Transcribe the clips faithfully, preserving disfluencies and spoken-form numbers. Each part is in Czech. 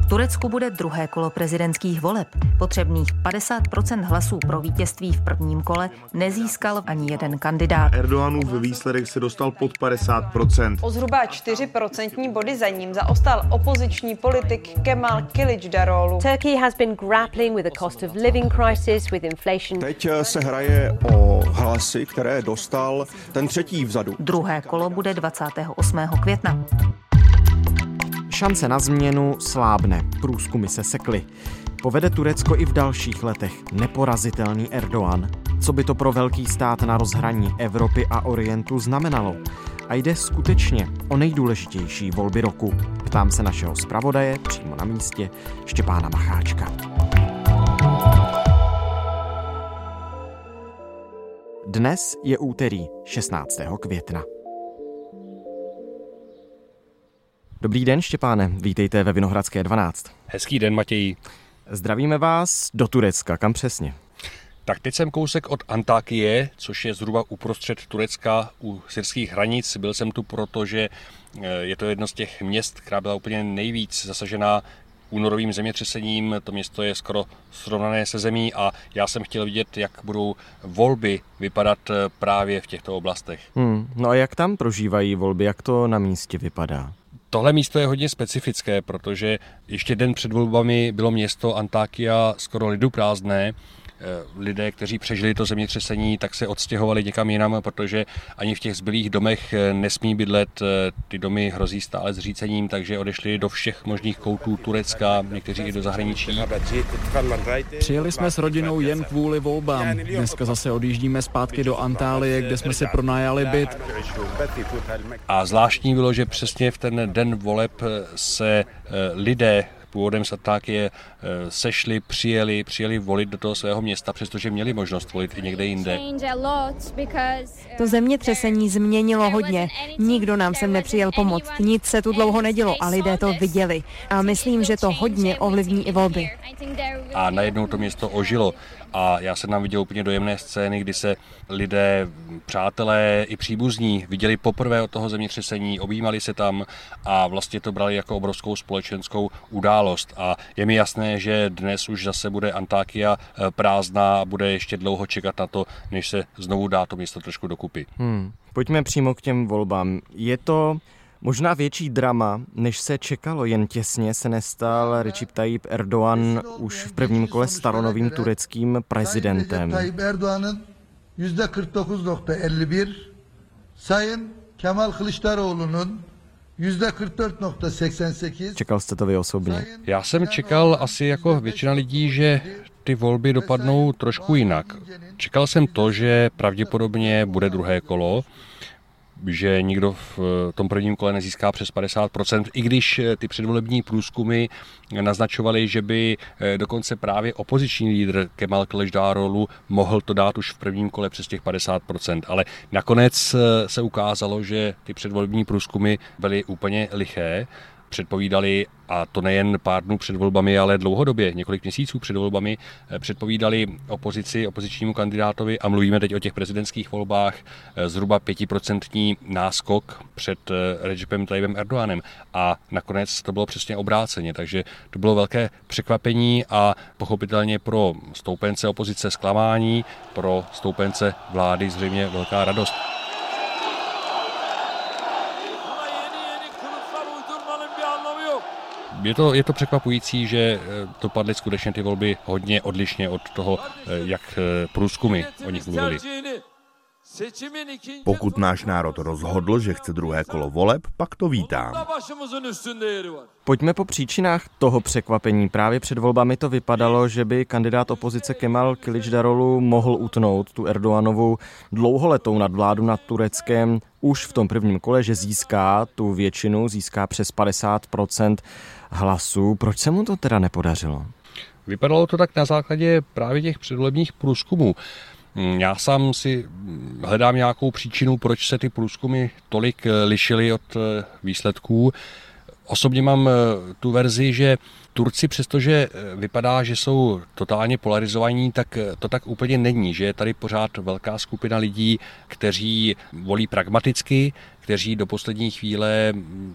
V Turecku bude druhé kolo prezidentských voleb. Potřebných padesát procent hlasů pro vítězství v prvním kole nezískal ani jeden kandidát. Erdoganův výsledek se dostal pod padesát procent. O zhruba čtyři procentní body za ním zaostal opoziční politik Kemal Kılıçdaroğlu. Turkey has been grappling with the cost of living crisis, with inflation. Teď se hraje o hlasy, které dostal ten třetí vzadu. Druhé kolo bude dvacátého osmého května. Šance na změnu slábne, průzkumy se sekly. Povede Turecko i v dalších letech neporazitelný Erdogan. Co by to pro velký stát na rozhraní Evropy a Orientu znamenalo? A jde skutečně o nejdůležitější volby roku. Ptám se našeho zpravodaje přímo na místě Štěpána Macháčka. Dnes je úterý šestnáctého května. Dobrý den, Štěpáne, vítejte ve Vinohradské dvanáct. Hezký den, Matěji. Zdravíme vás do Turecka, kam přesně? Tak teď jsem kousek od Antakye, což je zhruba uprostřed Turecka u syrských hranic. Byl jsem tu proto, že je to jedno z těch měst, která byla úplně nejvíc zasažená únorovým zemětřesením. To město je skoro srovnané se zemí a já jsem chtěl vidět, jak budou volby vypadat právě v těchto oblastech. Hmm, no a jak tam prožívají volby, jak to na místě vypadá? Tohle místo je hodně specifické, protože ještě den před volbami bylo město Antakya skoro liduprázdné. Lidé, kteří přežili to zemětřesení, tak se odstěhovali někam jinam, protože ani v těch zbylých domech nesmí bydlet. Ty domy hrozí stále zřícením, takže odešli do všech možných koutů Turecka, někteří i do zahraničí. Přijeli jsme s rodinou jen kvůli volbám. Dneska zase odjíždíme zpátky do Antálie, kde jsme si pronajali byt. A zvláštní bylo, že přesně v ten den voleb se lidé původem z Antakye sešli, přijeli, přijeli volit do toho svého města, přestože měli možnost volit i někde jinde. To zemětřesení změnilo hodně. Nikdo nám sem nepřijel pomoct. Nic se tu dlouho nedělo a lidé to viděli. A myslím, že to hodně ovlivní i volby. A najednou to město ožilo. A já jsem tam viděl úplně dojemné scény, kdy se lidé, přátelé i příbuzní viděli poprvé od toho zemětřesení, objímali se tam a vlastně to brali jako obrovskou společenskou událost. A je mi jasné, že dnes už zase bude Antakya prázdná a bude ještě dlouho čekat na to, než se znovu dá to město trošku dokupy. Hmm. Pojďme přímo k těm volbám. Je to možná větší drama, než se čekalo, jen těsně se nestal Recep Tayyip Erdoğan už v prvním kole staronovým tureckým prezidentem. Recep Tayyip Erdoğan'ın yüzde kırk dokuz virgül elli bir, Sayın Kemal Kılıçdaroğlu'nun yüzde kırk dört virgül seksen sekiz. Čekal jste to vy osobně? Já jsem čekal asi jako většina lidí, že ty volby dopadnou trošku jinak. Čekal jsem to, že pravděpodobně bude druhé kolo, že nikdo v tom prvním kole nezíská přes padesát procent, i když ty předvolební průzkumy naznačovaly, že by dokonce právě opoziční lídr Kemal Kılıçdaroğlu mohl to dát už v prvním kole přes těch padesát procent, ale nakonec se ukázalo, že ty předvolební průzkumy byly úplně liché, předpovídali, a to nejen pár dnů před volbami, ale dlouhodobě, několik měsíců před volbami, předpovídali opozici, opozičnímu kandidátovi, a mluvíme teď o těch prezidentských volbách, zhruba pětiprocentní náskok před Recepem Tayyipem Erdoganem. A nakonec to bylo přesně obráceně, takže to bylo velké překvapení a pochopitelně pro stoupence opozice zklamání, pro stoupence vlády zřejmě velká radost. Je to, je to překvapující, že to padly skutečně ty volby hodně odlišně od toho, jak průzkumy o nich mluvili. Pokud náš národ rozhodl, že chce druhé kolo voleb, pak to vítám. Pojďme po příčinách toho překvapení. Právě před volbami to vypadalo, že by kandidát opozice Kemal Kılıçdaroğlu mohl utnout tu Erdoganovou dlouholetou nadvládu nad Tureckem už v tom prvním kole, že získá tu většinu, získá přes padesát procent hlasů. Proč se mu to teda nepodařilo? Vypadalo to tak na základě právě těch předvolebních průzkumů. Já sám si hledám nějakou příčinu, proč se ty průzkumy tolik lišily od výsledků. Osobně mám tu verzi, že Turci, přestože vypadá, že jsou totálně polarizovaní, tak to tak úplně není, že je tady pořád velká skupina lidí, kteří volí pragmaticky, kteří do poslední chvíle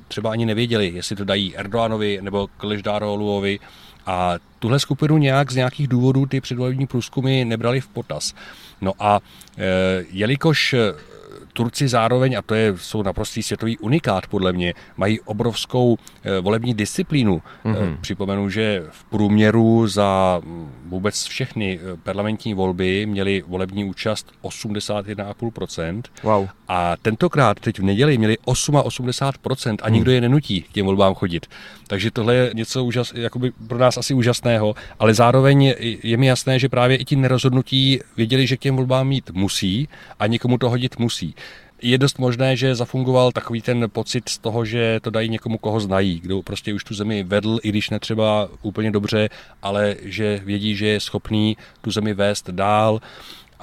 třeba ani nevěděli, jestli to dají Erdoğanovi nebo Kılıçdaroğluovi. A tuhle skupinu nějak z nějakých důvodů ty předvolební průzkumy nebrali v potaz. No a jelikož Turci zároveň, a to je, jsou naprostý světový unikát podle mě, mají obrovskou volební disciplínu. Mm-hmm. Připomenu, že v průměru za vůbec všechny parlamentní volby měli volební účast osmdesát jedna celá pět procenta. Wow. A tentokrát teď v neděli měli osm celá osmdesát procent a nikdo je nenutí k těm volbám chodit. Takže tohle je něco úžas, jakoby pro nás asi úžasného, ale zároveň je mi jasné, že právě i ti nerozhodnutí věděli, že k těm volbám jít musí a někomu to hodit musí. Je dost možné, že zafungoval takový ten pocit z toho, že to dají někomu, koho znají, kdo prostě už tu zemi vedl, i když ne třeba úplně dobře, ale že vědí, že je schopný tu zemi vést dál,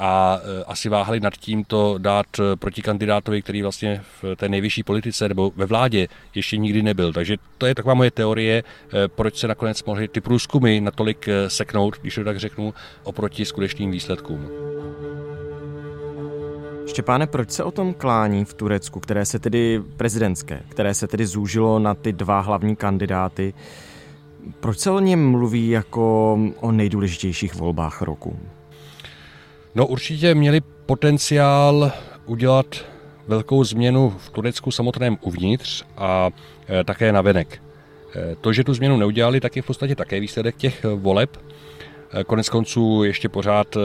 a asi váhali nad tím to dát proti kandidátovi, který vlastně v té nejvyšší politice nebo ve vládě ještě nikdy nebyl. Takže to je taková moje teorie, proč se nakonec mohly ty průzkumy natolik seknout, když to tak řeknu, oproti skutečným výsledkům. Štěpáne, proč se o tom klání v Turecku, které se tedy prezidentské, které se tedy zúžilo na ty dva hlavní kandidáty, proč se o něm mluví jako o nejdůležitějších volbách roku? No určitě měli potenciál udělat velkou změnu v Turecku samotném uvnitř a také navenek. To, že tu změnu neudělali, tak je v podstatě také výsledek těch voleb. Konec konců ještě pořád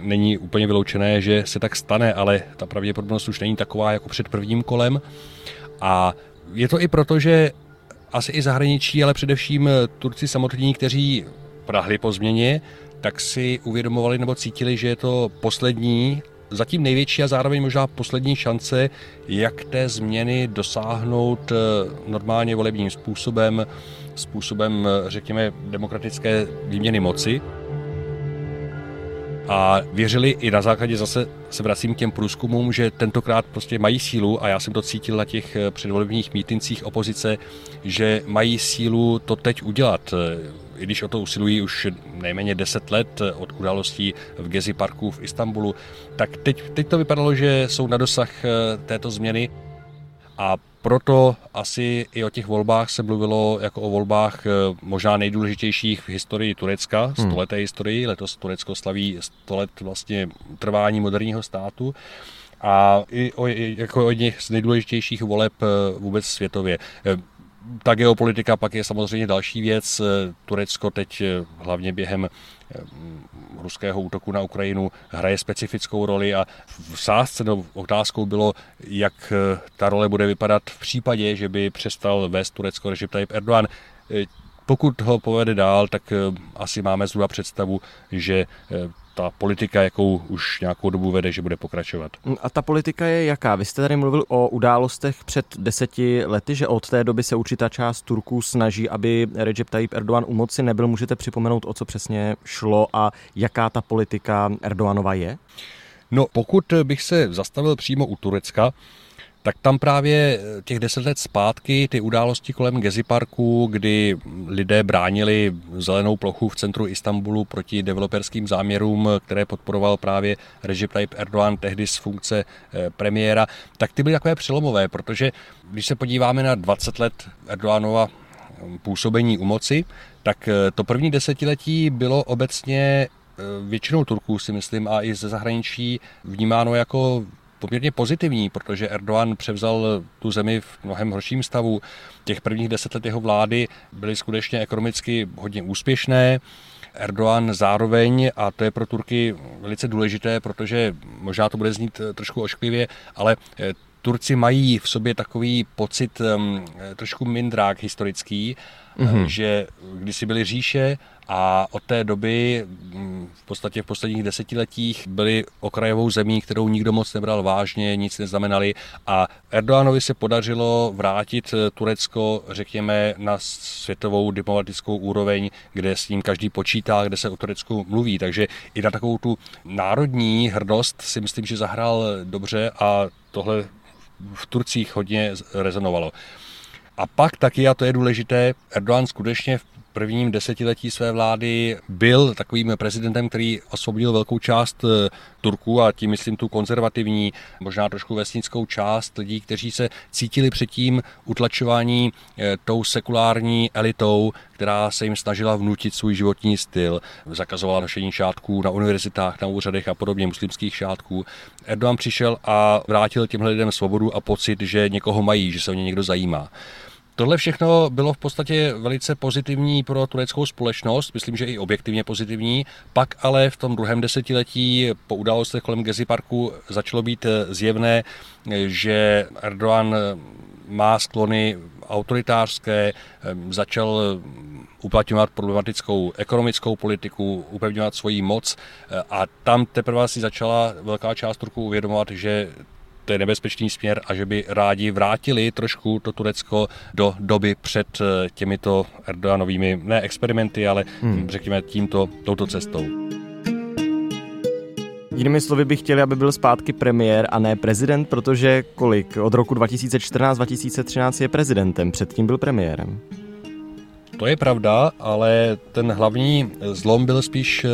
není úplně vyloučené, že se tak stane, ale ta pravděpodobnost už není taková jako před prvním kolem. A je to i proto, že asi i zahraničí, ale především Turci samotní, kteří prahli po změně, tak si uvědomovali nebo cítili, že je to poslední, zatím největší a zároveň možná poslední šance, jak té změny dosáhnout normálně volebním způsobem, způsobem, řekněme, demokratické výměny moci. A věřili i na základě, zase se vracím k těm průzkumům, že tentokrát prostě mají sílu, a já jsem to cítil na těch předvolebních mítincích opozice, že mají sílu to teď udělat. I když o to usilují už nejméně deset let od událostí v Gezi Parku v Istanbulu, tak teď, teď to vypadalo, že jsou na dosah této změny, a proto asi i o těch volbách se mluvilo jako o volbách možná nejdůležitějších v historii Turecka, stoleté hmm. historii. Letos Turecko slaví sto let vlastně trvání moderního státu a i o, jako o jedných z nejdůležitějších voleb vůbec světově. Ta geopolitika pak je samozřejmě další věc. Turecko teď hlavně během ruského útoku na Ukrajinu hraje specifickou roli a v sázce no, otázkou bylo, jak ta role bude vypadat v případě, že by přestal vést Turecko Recep Tayyip Erdoğan. Pokud ho povede dál, tak asi máme zhruba představu, že ta politika, jakou už nějakou dobu vede, že bude pokračovat. A ta politika je jaká? Vy jste tady mluvil o událostech před deseti lety, že od té doby se určitá část Turků snaží, aby Recep Tayyip Erdoğan u moci nebyl. Můžete připomenout, o co přesně šlo a jaká ta politika Erdoğanova je? No, pokud bych se zastavil přímo u Turecka, tak tam právě těch deset let zpátky ty události kolem Gezi Parku, kdy lidé bránili zelenou plochu v centru Istanbulu proti developerským záměrům, které podporoval právě Recep Tayyip Erdoğan tehdy z funkce premiéra, tak ty byly takové přelomové, protože když se podíváme na dvacet let Erdoğanova působení u moci, tak to první desetiletí bylo obecně většinou Turků, si myslím, a i ze zahraničí vnímáno jako poměrně pozitivní, protože Erdoğan převzal tu zemi v mnohem horším stavu. Těch prvních deset let jeho vlády byly skutečně ekonomicky hodně úspěšné. Erdoğan zároveň, a to je pro Turky velice důležité, protože možná to bude znít trošku ošklivě, ale Turci mají v sobě takový pocit um, trošku mindrák historický, mm-hmm. že kdysi byly říše a od té doby v podstatě v posledních desetiletích byly okrajovou zemí, kterou nikdo moc nebral vážně, nic neznamenali, a Erdoğanovi se podařilo vrátit Turecko, řekněme, na světovou diplomatickou úroveň, kde s ním každý počítá, kde se o Turecku mluví. Takže i na takovou tu národní hrdost si myslím, že zahrál dobře, a tohle v Turcích hodně rezonovalo. A pak taky, a to je důležité, Erdogan skutečně v prvním desetiletí své vlády byl takovým prezidentem, který osvobodil velkou část Turků, a tím myslím tu konzervativní, možná trošku vesnickou část lidí, kteří se cítili předtím utlačování tou sekulární elitou, která se jim snažila vnutit svůj životní styl, zakazovala nošení šátků na univerzitách, na úřadech a podobně, muslimských šátků. Erdogan přišel a vrátil těmhle lidem svobodu a pocit, že někoho mají, že se o ně někdo zajímá. Tohle všechno bylo v podstatě velice pozitivní pro tureckou společnost, myslím, že i objektivně pozitivní. Pak ale v tom druhém desetiletí po událostech kolem Gezi Parku začalo být zjevné, že Erdogan má sklony autoritářské, začal uplatňovat problematickou ekonomickou politiku, upevňovat svoji moc, a tam teprve si začala velká část Turků uvědomovat, že to je nebezpečný směr a že by rádi vrátili trošku to Turecko do doby před těmito Erdoganovými, ne experimenty, ale hmm. řekněme tímto, touto cestou. Jinými slovy by chtěli, aby byl zpátky premiér a ne prezident, protože kolik? Od roku dva tisíce čtrnáct dva tisíce třináct je prezidentem, předtím byl premiérem. To je pravda, ale ten hlavní zlom byl spíš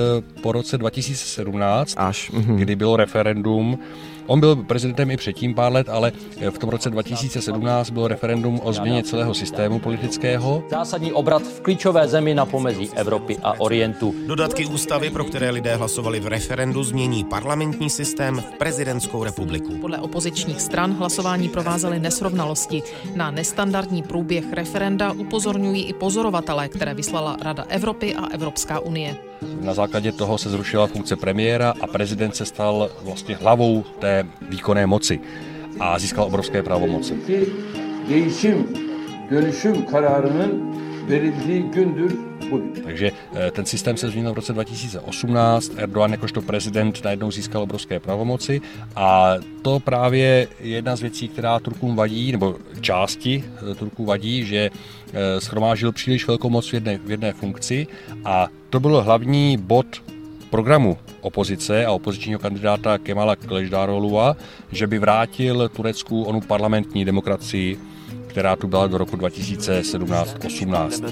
po roce dva tisíce sedmnáct, Až. kdy bylo referendum. On byl prezidentem i předtím pár let, ale v tom roce dva tisíce sedmnáct bylo referendum o změně celého systému politického. Zásadní obrat v klíčové zemi na pomezí Evropy a Orientu. Dodatky ústavy, pro které lidé hlasovali v referendu, změní parlamentní systém v prezidentskou republiku. Podle opozičních stran hlasování provázely nesrovnalosti. Na nestandardní průběh referenda upozorňují i pozorovatelé, které vyslala Rada Evropy a Evropská unie. Na základě toho se zrušila funkce premiéra a prezident se stal vlastně hlavou té výkonné moci a získal obrovské pravomoci. Takže ten systém se změnil v roce dva tisíce osmnáct, Erdogan jakožto prezident najednou získal obrovské pravomoci, a to právě je jedna z věcí, která Turkům vadí, nebo části Turků vadí, že shromážil příliš velkou moc v jedné, v jedné funkci, a to byl hlavní bod programu opozice a opozičního kandidáta Kemala Kılıçdaroğlu'a, že by vrátil Turecku onu parlamentní demokracii, která tu byla do roku dva tisíce sedmnáct osmnáct.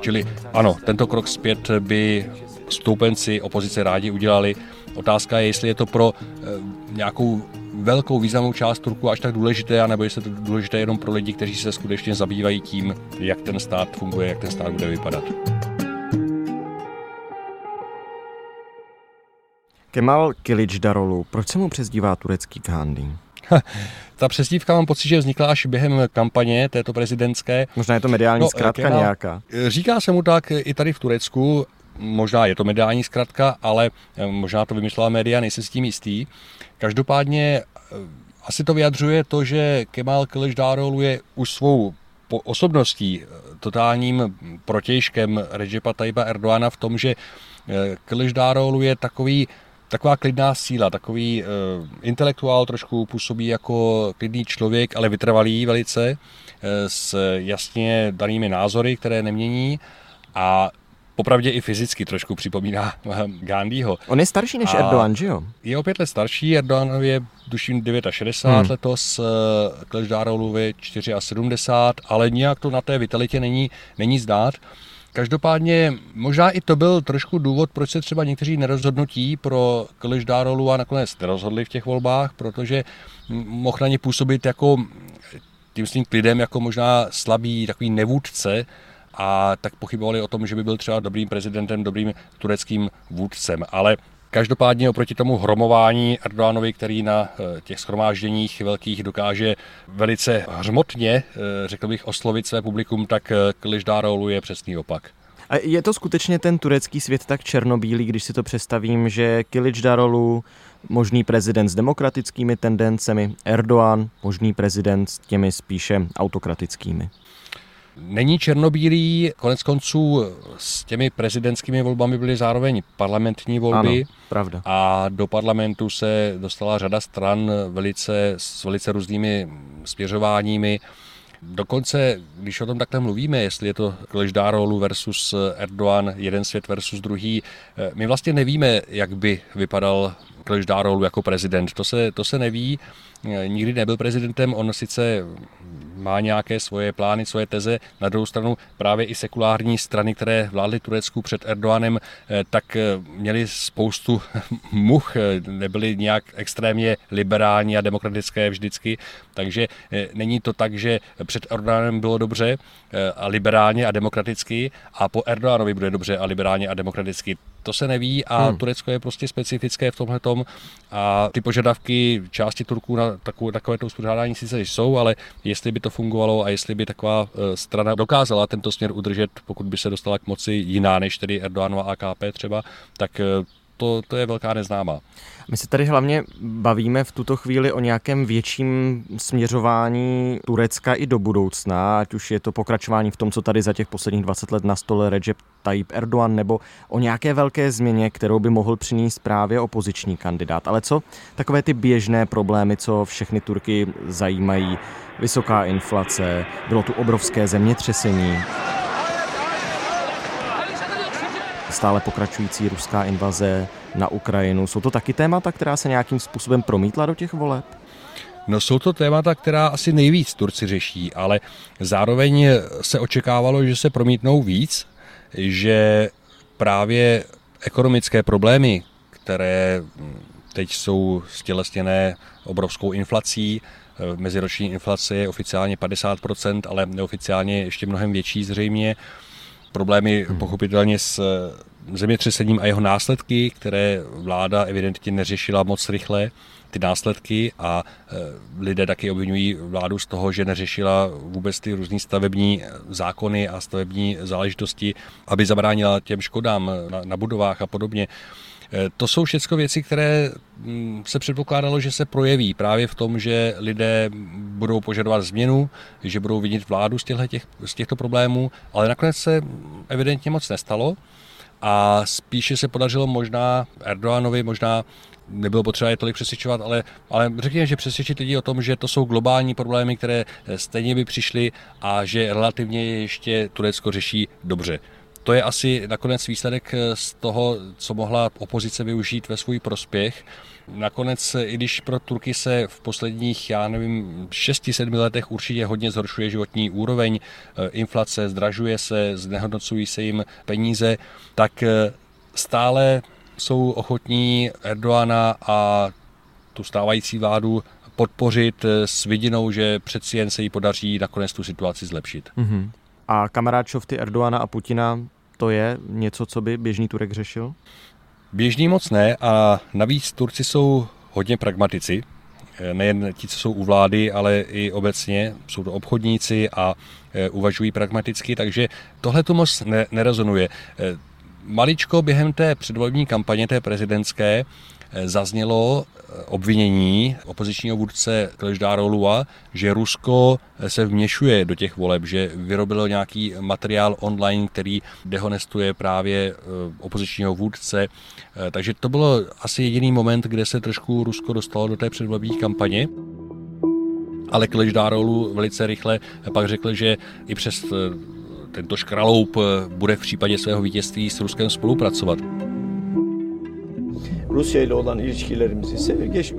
Čili ano, tento krok zpět by stoupenci opozice rádi udělali. Otázka je, jestli je to pro nějakou velkou významnou část Turků až tak důležité, anebo jestli je to důležité jenom pro lidi, kteří se skutečně zabývají tím, jak ten stát funguje, jak ten stát bude vypadat. Kemal Kılıçdaroğlu, proč se mu přezdívá turecký Gandhi? Ta přezdívka, mám pocit, že vznikla až během kampaně této prezidentské. Možná je to mediální no, zkratka Kemal, nějaká. Říká se mu tak i tady v Turecku, možná je to mediální zkratka, ale možná to vymyslela média, nejsem s tím jistý. Každopádně asi to vyjadřuje to, že Kemal Kılıçdaroğlu je už svou osobností totálním protějškem Recepa Tayyipa Erdoğana v tom, že Kılıçdaroğlu je takový taková klidná síla, takový e, intelektuál, trošku působí jako klidný člověk, ale vytrvalý velice, e, s jasně danými názory, které nemění, a popravdě i fyzicky trošku připomíná Gandhiho. On je starší než a Erdogan, že jo? Je o pět let starší, Erdogan je duším šedesát devět hmm. letos, Kılıçdaroğlu je sedmdesát čtyři, ale nějak to na té vitalitě není, není zdát. Každopádně možná i to byl trošku důvod, proč se třeba někteří nerozhodnutí pro Kılıçdaroğlu a nakonec nerozhodli v těch volbách, protože mohl na ně působit jako tím svým klidem, jako možná slabý takový nevůdce, a tak pochybovali o tom, že by byl třeba dobrým prezidentem, dobrým tureckým vůdcem. Ale každopádně oproti tomu hromování Erdoganovi, který na těch shromážděních velkých dokáže velice hřmotně, řekl bych, oslovit své publikum, tak Kılıçdaroğlu je přesný opak. A je to skutečně ten turecký svět tak černobílý, když si to představím, že Kılıçdaroğlu, možný prezident s demokratickými tendencemi, Erdogan, možný prezident s těmi spíše autokratickými? Není černobílý, koneckonců s těmi prezidentskými volbami byly zároveň parlamentní volby. Ano, pravda. A do parlamentu se dostala řada stran velice, s velice různými směřováními. Dokonce, když o tom takhle mluvíme, jestli je to Kılıçdaroğlu versus Erdogan, jeden svět versus druhý, my vlastně nevíme, jak by vypadal Kılıçdaroğlu jako prezident. To se, to se neví, nikdy nebyl prezidentem, on sice má nějaké svoje plány, svoje teze, na druhou stranu právě i sekulární strany, které vládly Turecku před Erdoganem, tak měly spoustu much, nebyly nějak extrémně liberální a demokratické vždycky, takže není to tak, že před Erdoganem bylo dobře a liberálně a demokraticky a po Erdoganovi bude dobře a liberálně a demokraticky. To se neví a hmm. Turecko je prostě specifické v tomhletom a ty požadavky části Turků na takové, takové to uspořádání sice jsou, ale jestli by to fungovalo a jestli by taková strana dokázala tento směr udržet, pokud by se dostala k moci jiná než tedy Erdoganova A K P třeba, tak to, to je velká neznámá. My se tady hlavně bavíme v tuto chvíli o nějakém větším směřování Turecka i do budoucna, ať už je to pokračování v tom, co tady za těch posledních dvacet let nastolil Recep Tayyip Erdogan, nebo o nějaké velké změně, kterou by mohl přinést právě opoziční kandidát. Ale co takové ty běžné problémy, co všechny Turky zajímají? Vysoká inflace, bylo tu obrovské zemětřesení, stále pokračující ruská invaze na Ukrajinu. Jsou to taky témata, která se nějakým způsobem promítla do těch voleb? No, jsou to témata, která asi nejvíc Turci řeší, ale zároveň se očekávalo, že se promítnou víc, že právě ekonomické problémy, které teď jsou stělesněné obrovskou inflací, meziroční inflace je oficiálně padesát procent, ale neoficiálně ještě mnohem větší zřejmě, problémy pochopitelně s zemětřesením a jeho následky, které vláda evidentně neřešila moc rychle, ty následky, a lidé taky obvinují vládu z toho, že neřešila vůbec ty různý stavební zákony a stavební záležitosti, aby zabránila těm škodám na, na budovách a podobně. To jsou všechno věci, které se předpokládalo, že se projeví právě v tom, že lidé budou požadovat změnu, že budou vinit vládu z, těch, z těchto problémů, ale nakonec se evidentně moc nestalo a spíše se podařilo možná Erdoganovi, možná nebylo potřeba je tolik přesvědčovat, ale, ale řekněme, že přesvědčit lidi o tom, že to jsou globální problémy, které stejně by přišly a že relativně ještě Turecko řeší dobře. To je asi nakonec výsledek z toho, co mohla opozice využít ve svůj prospěch. Nakonec, i když pro Turky se v posledních, já nevím, šesti sedmi letech určitě hodně zhoršuje životní úroveň, inflace, zdražuje se, znehodnocují se jim peníze, tak stále jsou ochotní Erdogana a tu stávající vládu podpořit s vidinou, že přeci jen se jí podaří nakonec tu situaci zlepšit. Mm-hmm. A kamarádšov ty Erdogana a Putina, to je něco, co by běžný Turek řešil? Běžný moc ne a navíc Turci jsou hodně pragmatici. Nejen ti, co jsou u vlády, ale i obecně jsou to obchodníci a uvažují pragmaticky, takže tohle tu moc ne- nerezonuje. Maličko během té předvolební kampaně, té prezidentské, zaznělo obvinění opozičního vůdce Kılıçdaroğlu, že Rusko se vměšuje do těch voleb, že vyrobilo nějaký materiál online, který dehonestuje právě opozičního vůdce. Takže to bylo asi jediný moment, kde se trošku Rusko dostalo do té předvolební kampaně. Ale Kılıçdaroğlu velice rychle pak řekl, že i přes tento škraloup bude v případě svého vítězství s Ruskem spolupracovat.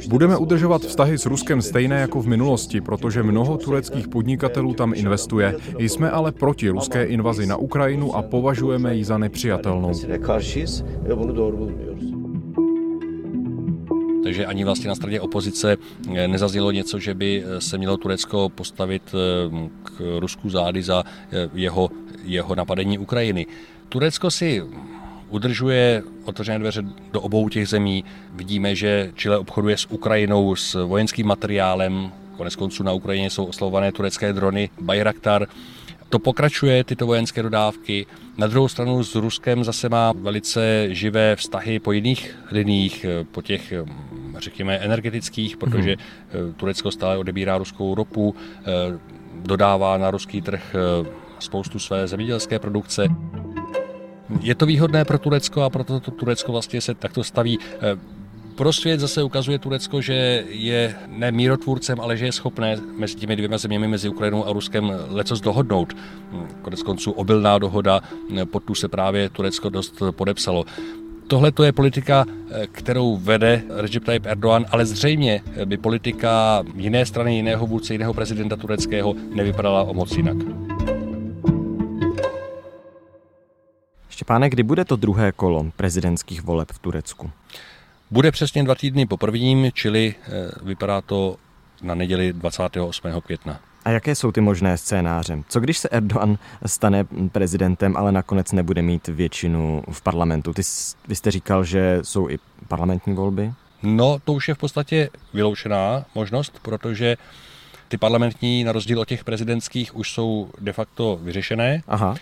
Budeme udržovat vztahy s Ruskem stejné jako v minulosti, protože mnoho tureckých podnikatelů tam investuje. Jsme ale proti ruské invazi na Ukrajinu a považujeme ji za nepřijatelnou. Takže ani vlastně na straně opozice nezaznělo něco, že by se mělo Turecko postavit k Rusku zády za jeho, jeho napadení Ukrajiny. Turecko si udržuje otevřené dveře do obou těch zemí. Vidíme, že Chile obchoduje s Ukrajinou, s vojenským materiálem. Konec konců na Ukrajině jsou oslavované turecké drony Bayraktar. To pokračuje, tyto vojenské dodávky. Na druhou stranu s Ruskem zase má velice živé vztahy po jiných liních, po těch, řekněme, energetických, protože hmm. Turecko stále odebírá ruskou ropu, dodává na ruský trh spoustu své zemědělské produkce. Je to výhodné pro Turecko a proto to Turecko vlastně se takto staví. Pro svět zase ukazuje Turecko, že je ne mírotvůrcem, ale že je schopné mezi těmi dvěma zeměmi, mezi Ukrajinou a Ruskem, lecos dohodnout. Koneckonců obilná dohoda, pod tu se právě Turecko dost podepsalo. Tohle to je politika, kterou vede Recep Tayyip Erdoğan, ale zřejmě by politika jiné strany, jiného vůdce, jiného prezidenta tureckého nevypadala o moc jinak. Štěpáne, kdy bude to druhé kolo prezidentských voleb v Turecku? Bude přesně dva týdny po prvním, čili vypadá to na neděli dvacátého osmého května. A jaké jsou ty možné scénáře? Co když se Erdogan stane prezidentem, ale nakonec nebude mít většinu v parlamentu? Ty, vy jste říkal, že jsou i parlamentní volby? No, to už je v podstatě vyloučená možnost, protože ty parlamentní, na rozdíl od těch prezidentských, už jsou de facto vyřešené. Aha.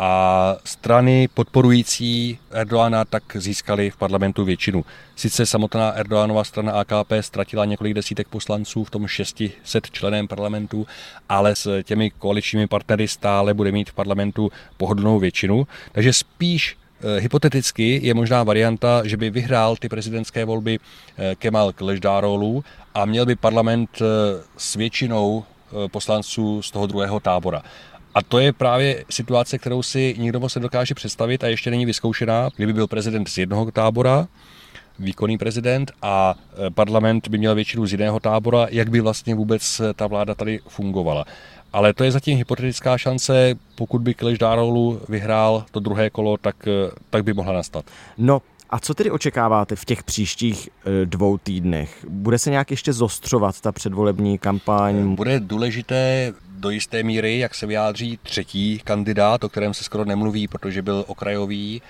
A strany podporující Erdoána tak získaly v parlamentu většinu. Sice samotná Erdoánova strana A K P ztratila několik desítek poslanců v tom šesti set členém parlamentu, ale s těmi koaličními partnery stále bude mít v parlamentu pohodlnou většinu. Takže spíš hypoteticky je možná varianta, že by vyhrál ty prezidentské volby Kemal Kılıçdaroğlu a měl by parlament s většinou poslanců z toho druhého tábora. A to je právě situace, kterou si nikdo moc nedokáže představit a ještě není vyzkoušená. Kdyby byl prezident z jednoho tábora, výkonný prezident, a parlament by měl většinu z jiného tábora, jak by vlastně vůbec ta vláda tady fungovala. Ale to je zatím hypotetická šance, pokud by Kılıçdaroğlu vyhrál to druhé kolo, tak, tak by mohla nastat. No a co tedy očekáváte v těch příštích dvou týdnech? Bude se nějak ještě zostřovat ta předvolební kampaň? Bude důležité do jisté míry, jak se vyjádří třetí kandidát, o kterém se skoro nemluví, protože byl okrajový,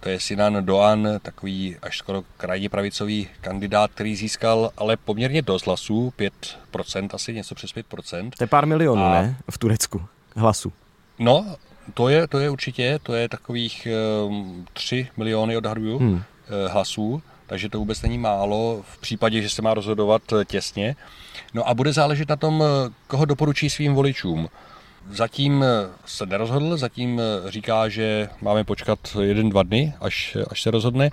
to je Sinan Doan, takový až skoro krajně pravicový kandidát, který získal ale poměrně dost hlasů, pět procent, asi něco přes pět procent. To je pár milionů, A... ne? V Turecku hlasů. No, to je, to je určitě, to je takových tři miliony odhaduju hmm. hlasů. Takže to vůbec není málo v případě, že se má rozhodovat těsně. No a bude záležet na tom, koho doporučí svým voličům. Zatím se nerozhodl, zatím říká, že máme počkat jeden, dva dny, až, až se rozhodne.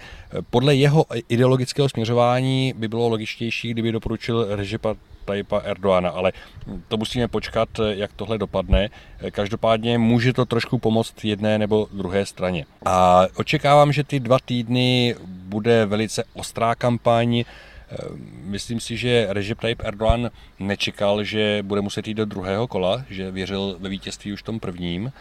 Podle jeho ideologického směřování by bylo logičtější, kdyby doporučil Recepa Tayyipa Erdoğana, ale to musíme počkat, jak tohle dopadne. Každopádně může to trošku pomoct jedné nebo druhé straně. A očekávám, že ty dva týdny bude velice ostrá kampaň. Myslím si, že Recep Tayyip Erdoğan nečekal, že bude muset jít do druhého kola, že věřil ve vítězství už v tom prvním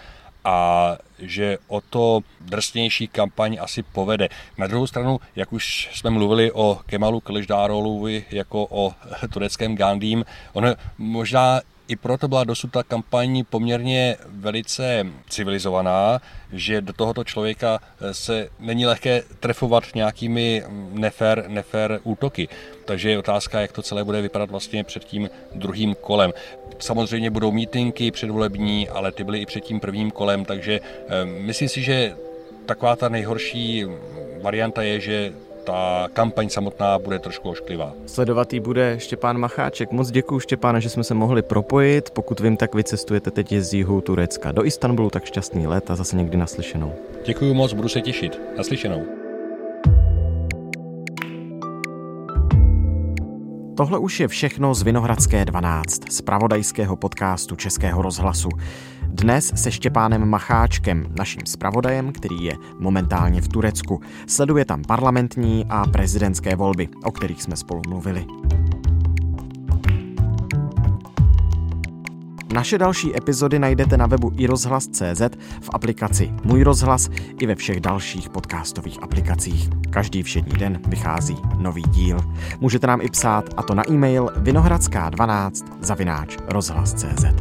a že o to drsnější kampaň asi povede. Na druhou stranu, jak už jsme mluvili o Kemalu Kılıçdaroğlu jako o tureckém Gandhím, on možná i proto byla dosud ta kampaň poměrně velice civilizovaná, že do tohoto člověka se není lehké trefovat nějakými nefér, nefér útoky. Takže je otázka, jak to celé bude vypadat vlastně před tím druhým kolem. Samozřejmě budou mítinky předvolební, ale ty byly i před tím prvním kolem, takže myslím si, že taková ta nejhorší varianta je, že ta kampaň samotná bude trošku ošklivá. Sledovatý bude Štěpán Macháček. Moc děkuju, Štěpáne, že jsme se mohli propojit. Pokud vím, tak vy cestujete teď z jihu Turecka do Istanbulu, tak šťastný let a zase někdy naslyšenou. Děkuju moc, budu se těšit. Naslyšenou. Tohle už je všechno z Vinohradské dvanáct, zpravodajského podcastu Českého rozhlasu. Dnes se Štěpánem Macháčkem, naším zpravodajem, který je momentálně v Turecku. Sleduje tam parlamentní a prezidentské volby, o kterých jsme spolu mluvili. Naše další epizody najdete na webu i rozhlas tečka cé zet, v aplikaci Můj rozhlas i ve všech dalších podcastových aplikacích. Každý všední den vychází nový díl. Můžete nám i psát, a to na e-mail vinohradská dvanáct zavináč rozhlas tečka cé zet.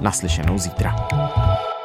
Naslyšenou zítra.